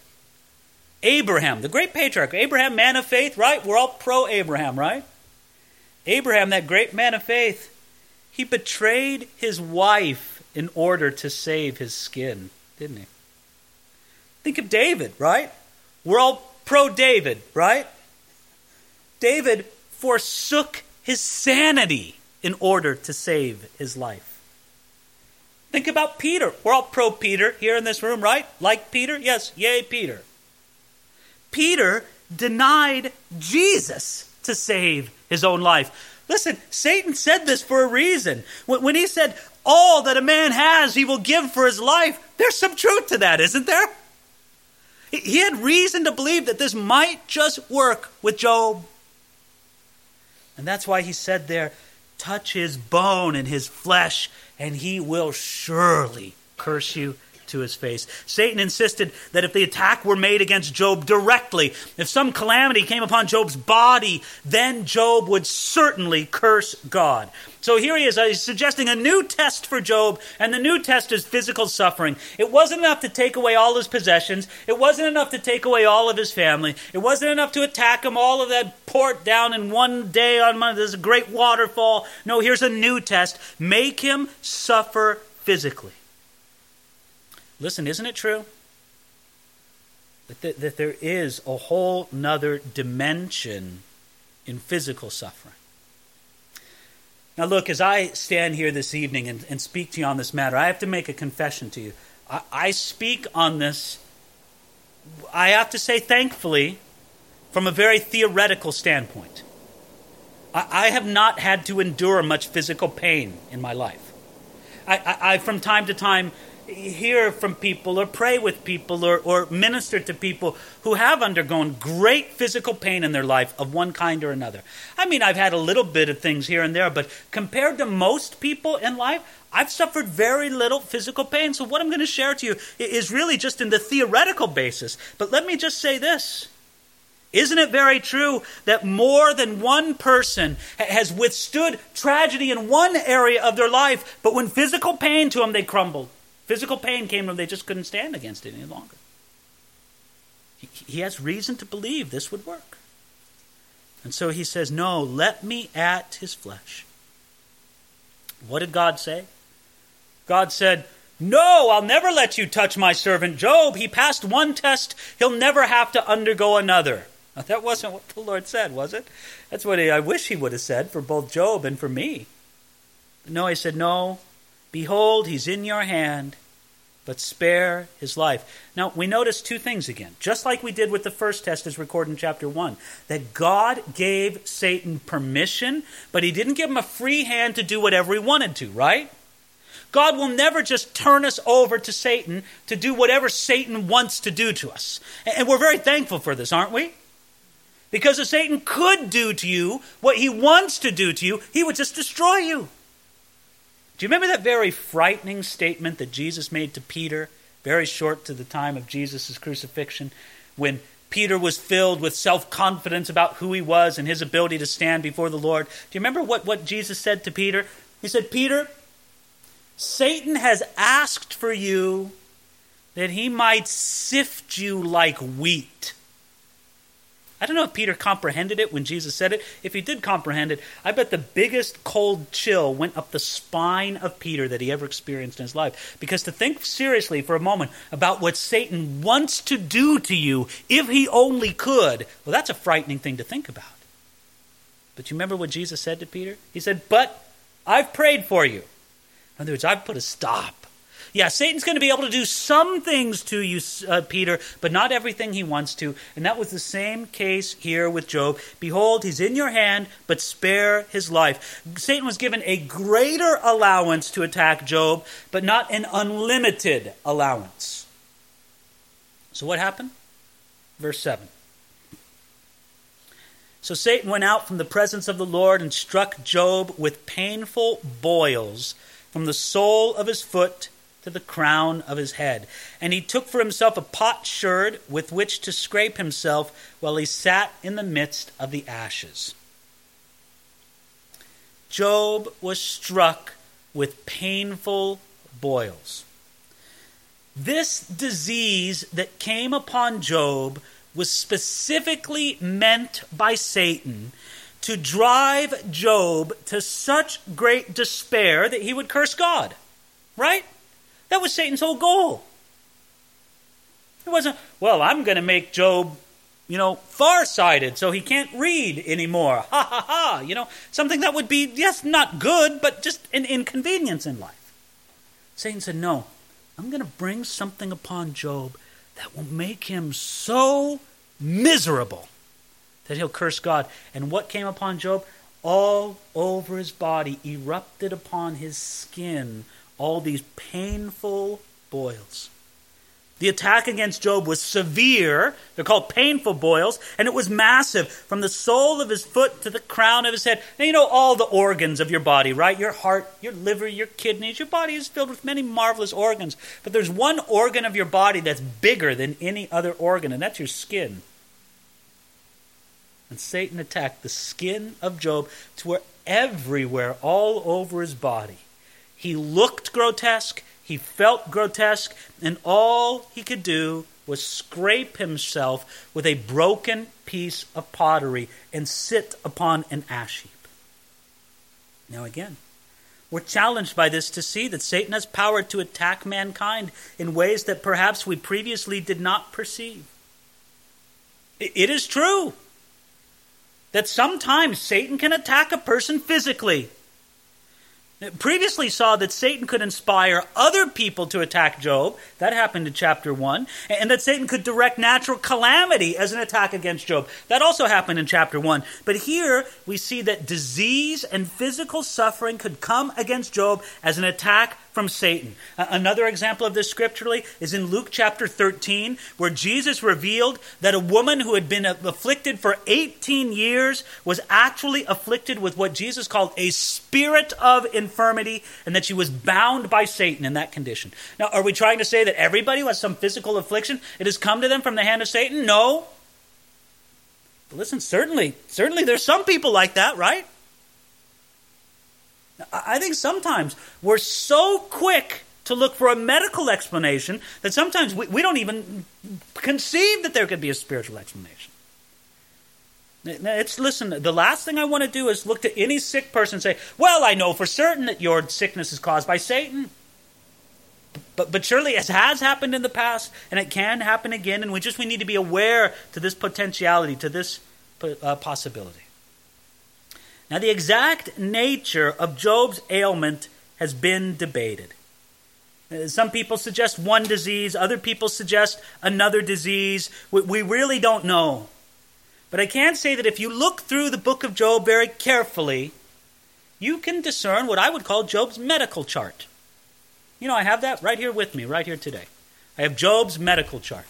Abraham, the great patriarch, Abraham, man of faith, right? We're all pro-Abraham, right? Abraham, that great man of faith, he betrayed his wife in order to save his skin, didn't he? Think of David, right? We're all pro-David, right? David forsook his sanity in order to save his life. Think about Peter. We're all pro-Peter here in this room, right? Like Peter? Yes, yay, Peter. Peter denied Jesus to save his own life. Listen, Satan said this for a reason. When he said, all that a man has he will give for his life, there's some truth to that, isn't there? He had reason to believe that this might just work with Job. And that's why he said there, touch his bone and his flesh, and he will surely curse you to his face. Satan insisted that if the attack were made against Job directly, if some calamity came upon Job's body, then Job would certainly curse God. So here he is, he's suggesting a new test for Job, and the new test is physical suffering. It wasn't enough to take away all his possessions. It wasn't enough to take away all of his family. It wasn't enough to attack him, all of that poured down in one day on Monday. There's a great waterfall. No, here's a new test. Make him suffer physically. Listen, isn't it true that there is a whole nother dimension in physical suffering? Now look, as I stand here this evening and speak to you on this matter, I have to make a confession to you. I speak on this, I have to say thankfully, from a very theoretical standpoint. I have not had to endure much physical pain in my life. I from time to time, hear from people or pray with people or minister to people who have undergone great physical pain in their life of one kind or another. I mean, I've had a little bit of things here and there, but compared to most people in life, I've suffered very little physical pain. So what I'm going to share to you is really just in the theoretical basis. But let me just say this. Isn't it very true that more than one person has withstood tragedy in one area of their life, but when physical pain to them, they crumbled? Physical pain came to them, they just couldn't stand against it any longer. He has reason to believe this would work. And so he says, no, let me at his flesh. What did God say? God said, no, I'll never let you touch my servant Job. He passed one test. He'll never have to undergo another. Now, that wasn't what the Lord said, was it? That's what I wish he would have said for both Job and for me. But no, he said, no, behold, he's in your hand, but spare his life. Now, we notice two things again, just like we did with the first test as recorded in chapter 1, that God gave Satan permission, but he didn't give him a free hand to do whatever he wanted to, right? God will never just turn us over to Satan to do whatever Satan wants to do to us. And we're very thankful for this, aren't we? Because if Satan could do to you what he wants to do to you, he would just destroy you. Do you remember that very frightening statement that Jesus made to Peter, very short to the time of Jesus' crucifixion, when Peter was filled with self-confidence about who he was and his ability to stand before the Lord? Do you remember what Jesus said to Peter? He said, Peter, Satan has asked for you that he might sift you like wheat. I don't know if Peter comprehended it when Jesus said it. If he did comprehend it, I bet the biggest cold chill went up the spine of Peter that he ever experienced in his life. Because to think seriously for a moment about what Satan wants to do to you, if he only could, well, that's a frightening thing to think about. But you remember what Jesus said to Peter? He said, "But I've prayed for you." In other words, I've put a stop. Yeah, Satan's going to be able to do some things to you, Peter, but not everything he wants to. And that was the same case here with Job. Behold, he's in your hand, but spare his life. Satan was given a greater allowance to attack Job, but not an unlimited allowance. So what happened? Verse 7. So Satan went out from the presence of the Lord and struck Job with painful boils from the sole of his foot to the crown of his head. And he took for himself a potsherd with which to scrape himself while he sat in the midst of the ashes. Job was struck with painful boils. This disease that came upon Job was specifically meant by Satan to drive Job to such great despair that he would curse God. Right? That was Satan's whole goal. It wasn't, well, I'm going to make Job, farsighted so he can't read anymore. Ha, ha, ha. Something that would be, yes, not good, but just an inconvenience in life. Satan said, no, I'm going to bring something upon Job that will make him so miserable that he'll curse God. And what came upon Job? All over his body, erupted upon his skin, all these painful boils. The attack against Job was severe. They're called painful boils. And it was massive, from the sole of his foot to the crown of his head. Now, all the organs of your body, right? Your heart, your liver, your kidneys. Your body is filled with many marvelous organs. But there's one organ of your body that's bigger than any other organ, and that's your skin. And Satan attacked the skin of Job to where everywhere, all over his body, he looked grotesque, he felt grotesque, and all he could do was scrape himself with a broken piece of pottery and sit upon an ash heap. Now again, we're challenged by this to see that Satan has power to attack mankind in ways that perhaps we previously did not perceive. It is true that sometimes Satan can attack a person physically. Previously saw that Satan could inspire other people to attack Job. That happened in chapter 1. And that Satan could direct natural calamity as an attack against Job. That also happened in chapter 1. But here we see that disease and physical suffering could come against Job as an attack from Satan. Another example of this scripturally is in Luke chapter 13, where Jesus revealed that a woman who had been afflicted for 18 years was actually afflicted with what Jesus called a spirit of infirmity, and that she was bound by Satan in that condition. Now, are we trying to say that everybody who has some physical affliction, it has come to them from the hand of Satan? No. But listen, certainly there's some people like that, right? I think sometimes we're so quick to look for a medical explanation that sometimes we don't even conceive that there could be a spiritual explanation. Listen, the last thing I want to do is look to any sick person and say, well, I know for certain that your sickness is caused by Satan. But surely it has happened in the past, and it can happen again, and we need to be aware to this potentiality, to this possibility. Now, the exact nature of Job's ailment has been debated. Some people suggest one disease. Other people suggest another disease. We really don't know. But I can say that if you look through the book of Job very carefully, you can discern what I would call Job's medical chart. I have that right here with me, right here today. I have Job's medical chart.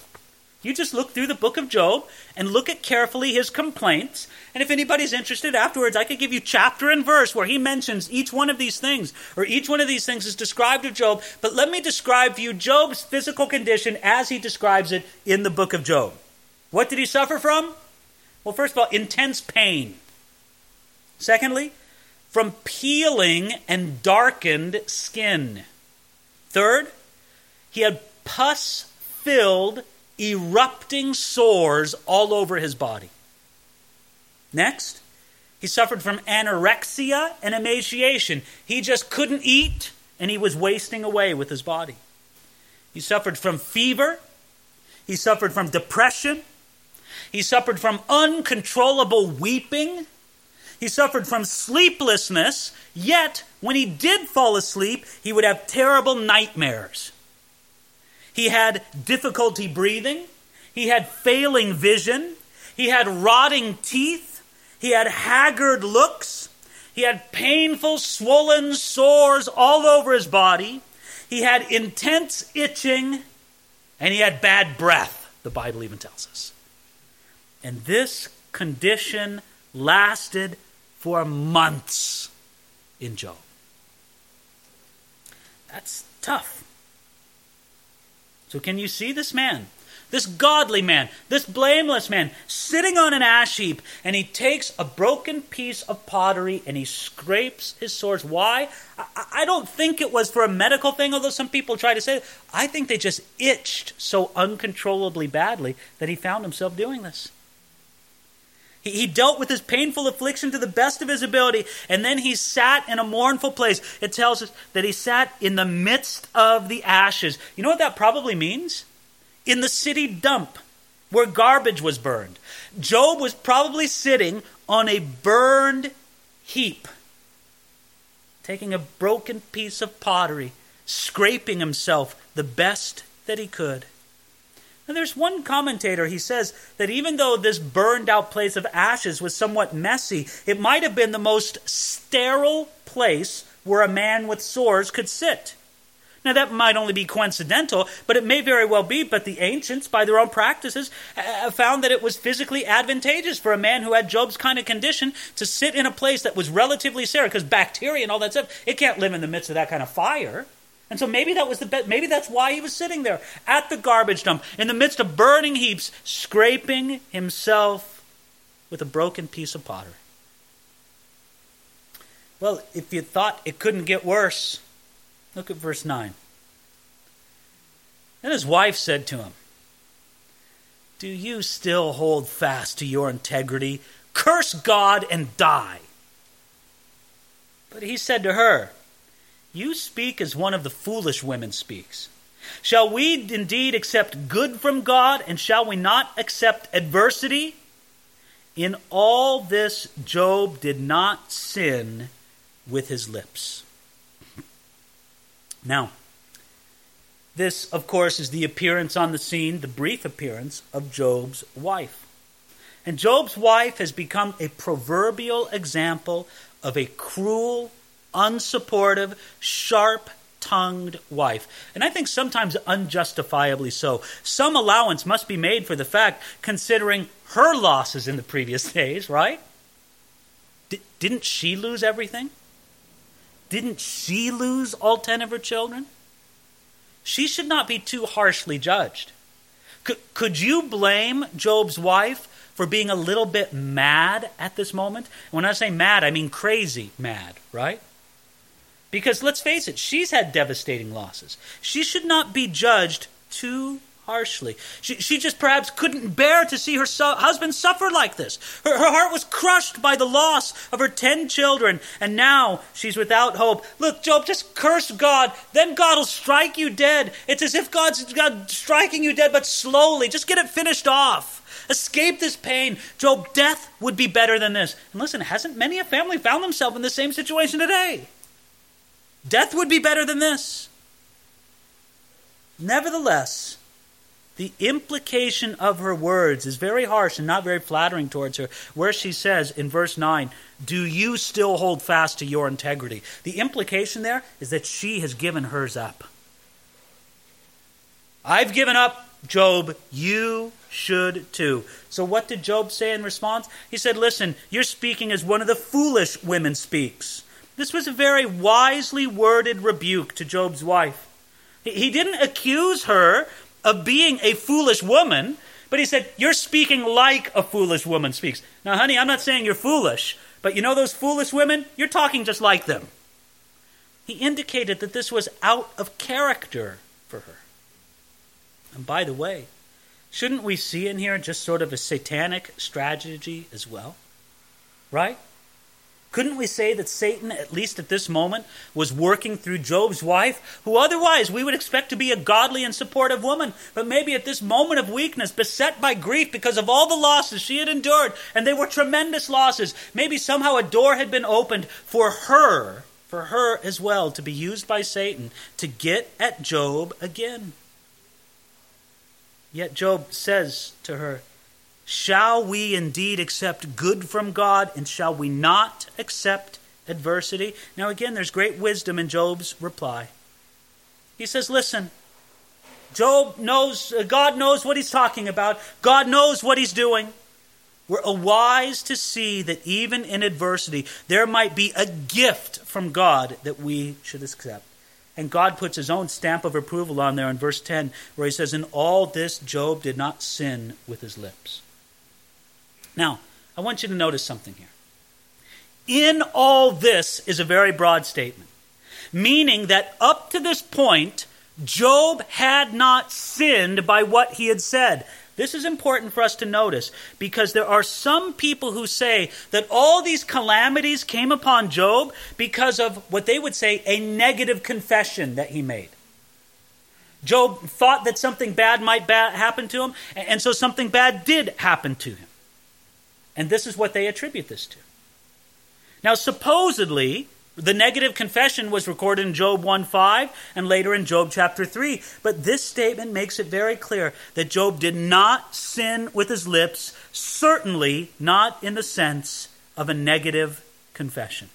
You just look through the book of Job and look at carefully his complaints. And if anybody's interested afterwards, I could give you chapter and verse where he mentions each one of these things, or each one of these things is described of Job. But let me describe to you Job's physical condition as he describes it in the book of Job. What did he suffer from? Well, first of all, intense pain. Secondly, from peeling and darkened skin. Third, he had pus-filled, erupting sores all over his body. Next, he suffered from anorexia and emaciation. He just couldn't eat, and he was wasting away with his body. He suffered from fever. He suffered from depression. He suffered from uncontrollable weeping. He suffered from sleeplessness, yet when he did fall asleep, he would have terrible nightmares. He had difficulty breathing. He had failing vision. He had rotting teeth. He had haggard looks. He had painful, swollen sores all over his body. He had intense itching, and he had bad breath, the Bible even tells us. And this condition lasted for months in Job. That's tough. So can you see this man, this godly man, this blameless man, sitting on an ash heap, and he takes a broken piece of pottery and he scrapes his sores? Why? I don't think it was for a medical thing, although some people try to say it. I think they just itched so uncontrollably badly that he found himself doing this. He dealt with his painful affliction to the best of his ability, and then he sat in a mournful place. It tells us that he sat in the midst of the ashes. You know what that probably means? In the city dump, where garbage was burned. Job was probably sitting on a burned heap, taking a broken piece of pottery, scraping himself the best that he could. And there's one commentator, he says that even though this burned out place of ashes was somewhat messy, it might have been the most sterile place where a man with sores could sit. Now that might only be coincidental, but it may very well be, but the ancients, by their own practices, found that it was physically advantageous for a man who had Job's kind of condition to sit in a place that was relatively sterile, because bacteria and all that stuff, it can't live in the midst of that kind of fire. And so maybe that was the maybe that's why he was sitting there at the garbage dump in the midst of burning heaps, scraping himself with a broken piece of pottery. Well, if you thought it couldn't get worse, look at verse 9. Then his wife said to him, "Do you still hold fast to your integrity? Curse God and die." But he said to her, "You speak as one of the foolish women speaks. Shall we indeed accept good from God, and shall we not accept adversity?" In all this, Job did not sin with his lips. Now, this, of course, is the appearance on the scene, the brief appearance of Job's wife. And Job's wife has become a proverbial example of a cruel, unsupportive, sharp-tongued wife. And I think sometimes unjustifiably so. Some allowance must be made for the fact, considering her losses in the previous days, right? Didn't she lose everything? Didn't she lose all 10 of her children? She should not be too harshly judged. Could you blame Job's wife for being a little bit mad at this moment? And when I say mad, I mean crazy mad, right? Because let's face it, she's had devastating losses. She should not be judged too harshly. She just perhaps couldn't bear to see her husband suffer like this. Her heart was crushed by the loss of her 10 children, and now she's without hope. Look, Job, just curse God. Then God will strike you dead. It's as if God's striking you dead, but slowly. Just get it finished off. Escape this pain. Job, death would be better than this. And listen, hasn't many a family found themselves in the same situation today? Death would be better than this. Nevertheless, the implication of her words is very harsh and not very flattering towards her, where she says in verse 9, "Do you still hold fast to your integrity?" The implication there is that she has given hers up. "I've given up, Job. You should too." So what did Job say in response? He said, "Listen, you're speaking as one of the foolish women speaks." This was a very wisely worded rebuke to Job's wife. He didn't accuse her of being a foolish woman, but he said, "You're speaking like a foolish woman speaks." Now, honey, I'm not saying you're foolish, but you know those foolish women? You're talking just like them. he indicated that this was out of character for her. And by the way, shouldn't we see in here just sort of a satanic strategy as well? Right? Couldn't we say that Satan, at least at this moment, was working through Job's wife, who otherwise we would expect to be a godly and supportive woman, but maybe at this moment of weakness, beset by grief because of all the losses she had endured, and they were tremendous losses, maybe somehow a door had been opened for her as well, to be used by Satan to get at Job again. Yet Job says to her, "Shall we indeed accept good from God, and shall we not accept adversity?" Now again, there's great wisdom in Job's reply. He says, listen, God knows what he's talking about. God knows what he's doing. We're wise to see that even in adversity, there might be a gift from God that we should accept. And God puts his own stamp of approval on there in verse 10, where he says, "In all this, Job did not sin with his lips." Now, I want you to notice something here. "In all this" is a very broad statement, meaning that up to this point, Job had not sinned by what he had said. This is important for us to notice, because there are some people who say that all these calamities came upon Job because of what they would say a negative confession that he made. Job thought that something bad might happen to him, and so something bad did happen to him. And this is what they attribute this to. Now, supposedly, the negative confession was recorded in Job 1:5 and later in Job chapter 3. But this statement makes it very clear that Job did not sin with his lips, certainly not in the sense of a negative confession.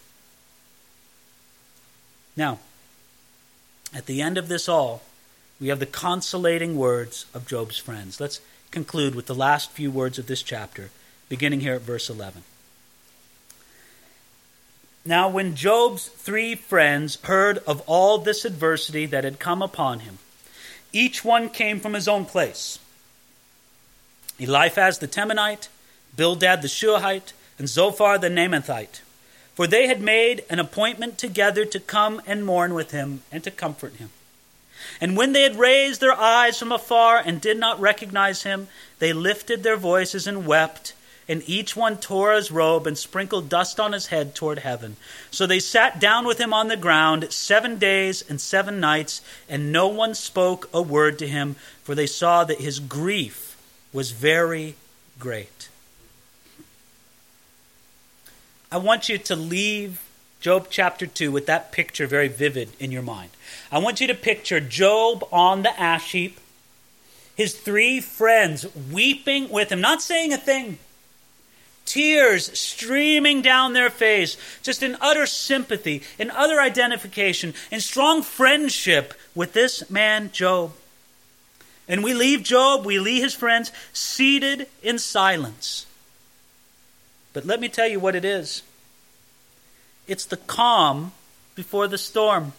Now, at the end of this all, we have the consolating words of Job's friends. Let's conclude with the last few words of this chapter, beginning here at verse 11. "Now when Job's three friends heard of all this adversity that had come upon him, each one came from his own place. Eliphaz the Temanite, Bildad the Shuhite, and Zophar the Naamathite. For they had made an appointment together to come and mourn with him and to comfort him. And when they had raised their eyes from afar and did not recognize him, they lifted their voices and wept, and each one tore his robe and sprinkled dust on his head toward heaven. So they sat down with him on the ground 7 days and 7 nights, and no one spoke a word to him, for they saw that his grief was very great." I want you to leave Job chapter 2 with that picture very vivid in your mind. I want you to picture Job on the ash heap, his three friends weeping with him, not saying a thing, tears streaming down their face, just in utter sympathy, in utter identification, in strong friendship with this man, Job. And we leave Job, we leave his friends, seated in silence. But let me tell you what it is. It's the calm before the storm.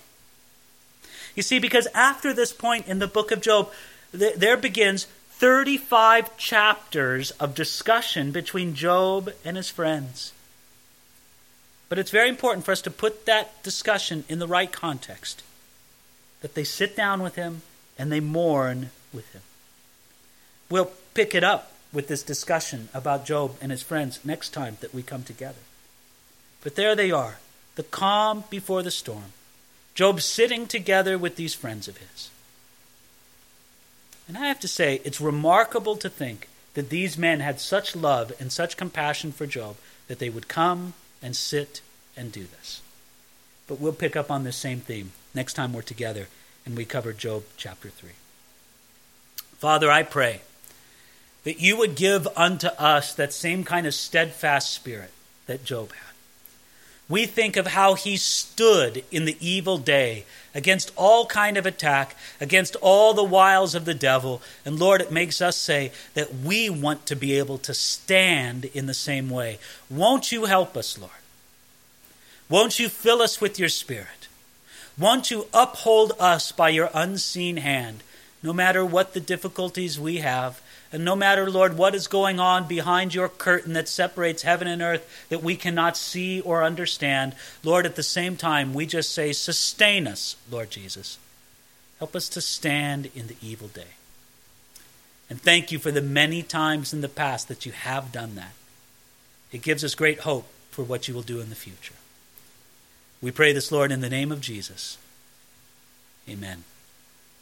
You see, because after this point in the book of Job, there begins 35 chapters of discussion between Job and his friends. But it's very important for us to put that discussion in the right context, that they sit down with him and they mourn with him. We'll pick it up with this discussion about Job and his friends next time that we come together. But there they are, the calm before the storm. Job sitting together with these friends of his. And I have to say, it's remarkable to think that these men had such love and such compassion for Job that they would come and sit and do this. But we'll pick up on this same theme next time we're together and we cover Job chapter 3. Father, I pray that you would give unto us that same kind of steadfast spirit that Job had. We think of how he stood in the evil day against all kind of attack, against all the wiles of the devil. And Lord, it makes us say that we want to be able to stand in the same way. Won't you help us, Lord? Won't you fill us with your spirit? Won't you uphold us by your unseen hand, no matter what the difficulties we have, And no matter, Lord, what is going on behind your curtain that separates heaven and earth that we cannot see or understand, Lord, at the same time, we just say, sustain us, Lord Jesus. Help us to stand in the evil day. And thank you for the many times in the past that you have done that. It gives us great hope for what you will do in the future. We pray this, Lord, in the name of Jesus. Amen.